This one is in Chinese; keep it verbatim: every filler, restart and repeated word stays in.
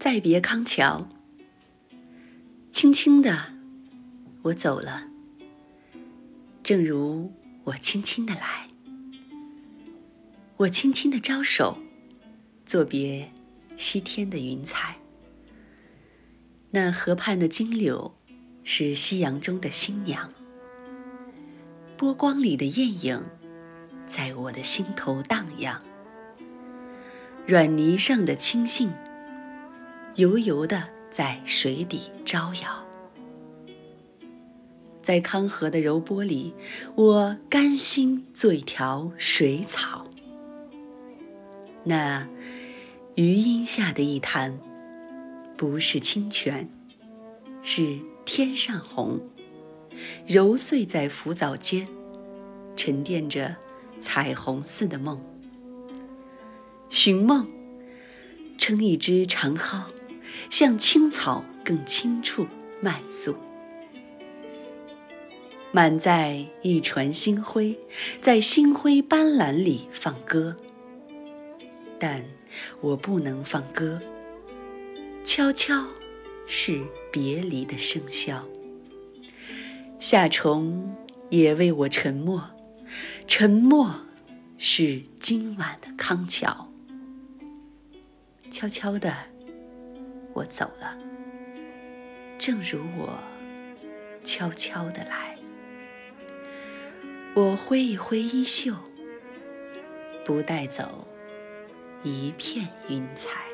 再别康桥。轻轻的，我走了，正如我轻轻的来。我轻轻的招手，作别西天的云彩。那河畔的金柳是夕阳中的新娘，波光里的艳影在我的心头荡漾，软泥上的青荇油油的在水底招摇。在康河的柔波里，我甘心做一条水草。那余荫下的一潭，不是清泉，是天上虹，揉碎在浮藻间，沉淀着彩虹似的梦。寻梦，撑一只长篙，向青草更青处漫溯，满载一船星辉，在星辉斑斓里放歌。但我不能放歌，悄悄是别离的笙箫。夏虫也为我沉默，沉默是今晚的康桥。悄悄的，我走了，正如我悄悄的来。我挥一挥衣袖，不带走一片云彩。